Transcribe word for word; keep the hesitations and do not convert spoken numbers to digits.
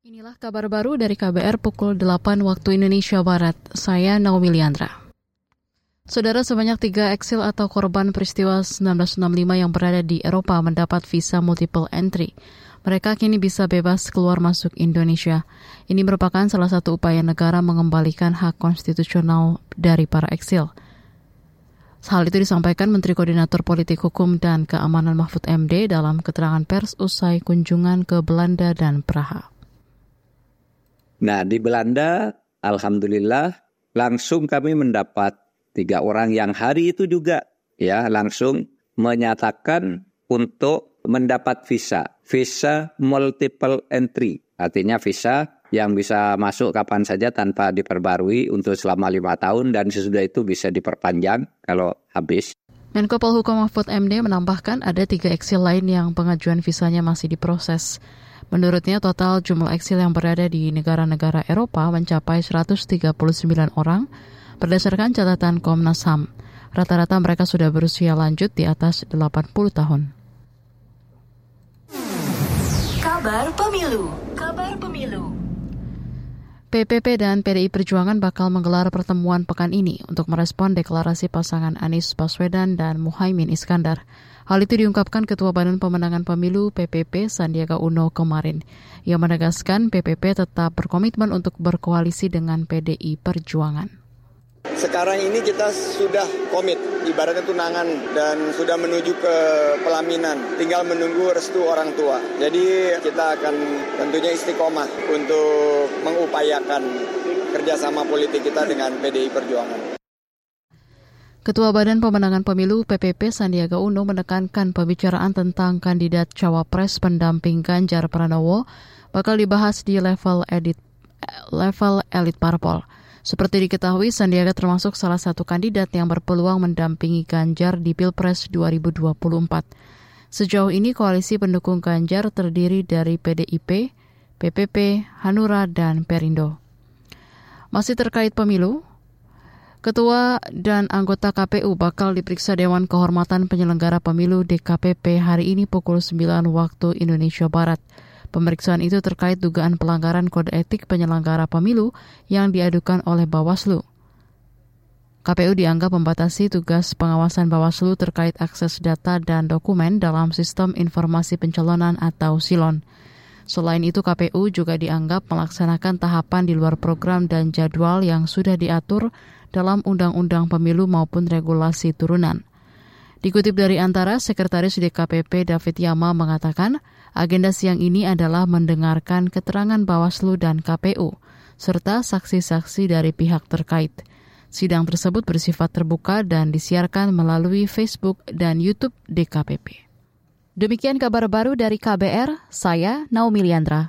Inilah kabar baru dari K B R pukul delapan waktu Indonesia Barat. Saya Naomi Liandra. Saudara, sebanyak tiga eksil atau korban peristiwa seribu sembilan ratus enam puluh lima yang berada di Eropa mendapat visa multiple entry. Mereka kini bisa bebas keluar masuk Indonesia. Ini merupakan salah satu upaya negara mengembalikan hak konstitusional dari para eksil. Hal itu disampaikan Menteri Koordinator Politik Hukum dan Keamanan Mahfud M D dalam keterangan pers usai kunjungan ke Belanda dan Praha. Nah, di Belanda, alhamdulillah, langsung kami mendapat tiga orang yang hari itu juga ya langsung menyatakan untuk mendapat visa. Visa multiple entry, artinya visa yang bisa masuk kapan saja tanpa diperbarui untuk selama lima tahun dan sesudah itu bisa diperpanjang kalau habis. Menko Polhukam Mahfud M D menambahkan ada tiga eksil lain yang pengajuan visanya masih diproses. Menurutnya total jumlah eksil yang berada di negara-negara Eropa mencapai seratus tiga puluh sembilan orang berdasarkan catatan Komnas H A M. Rata-rata mereka sudah berusia lanjut di atas delapan puluh tahun. Kabar Pemilu. Kabar Pemilu. P P P dan P D I Perjuangan bakal menggelar pertemuan pekan ini untuk merespon deklarasi pasangan Anies Baswedan dan Muhaimin Iskandar. Hal itu diungkapkan Ketua Badan Pemenangan Pemilu P P P Sandiaga Uno kemarin. Ia menegaskan P P P tetap berkomitmen untuk berkoalisi dengan P D I Perjuangan. Sekarang ini kita sudah komit, ibaratnya tunangan dan sudah menuju ke pelaminan, tinggal menunggu restu orang tua. Jadi kita akan tentunya istiqomah untuk mengupayakan kerjasama politik kita dengan P D I Perjuangan. Ketua Badan Pemenangan Pemilu P P P Sandiaga Uno menekankan pembicaraan tentang kandidat cawapres pendamping Ganjar Pranowo bakal dibahas di level edit, level elit parpol. Seperti diketahui, Sandiaga termasuk salah satu kandidat yang berpeluang mendampingi Ganjar di Pilpres dua ribu dua puluh empat. Sejauh ini koalisi pendukung Ganjar terdiri dari P D I P, P P P, Hanura, dan Perindo. Masih terkait pemilu, ketua dan anggota K P U bakal diperiksa Dewan Kehormatan Penyelenggara Pemilu D K P P hari ini pukul sembilan waktu Indonesia Barat. Pemeriksaan itu terkait dugaan pelanggaran kode etik penyelenggara pemilu yang diadukan oleh Bawaslu. K P U dianggap membatasi tugas pengawasan Bawaslu terkait akses data dan dokumen dalam sistem informasi pencalonan atau SILON. Selain itu, K P U juga dianggap melaksanakan tahapan di luar program dan jadwal yang sudah diatur dalam Undang-Undang Pemilu maupun regulasi turunan. Dikutip dari Antara, Sekretaris D K P P David Yama mengatakan, agenda siang ini adalah mendengarkan keterangan Bawaslu dan K P U, serta saksi-saksi dari pihak terkait. Sidang tersebut bersifat terbuka dan disiarkan melalui Facebook dan YouTube D K P P. Demikian kabar baru dari K B R, saya Naomi Liandra.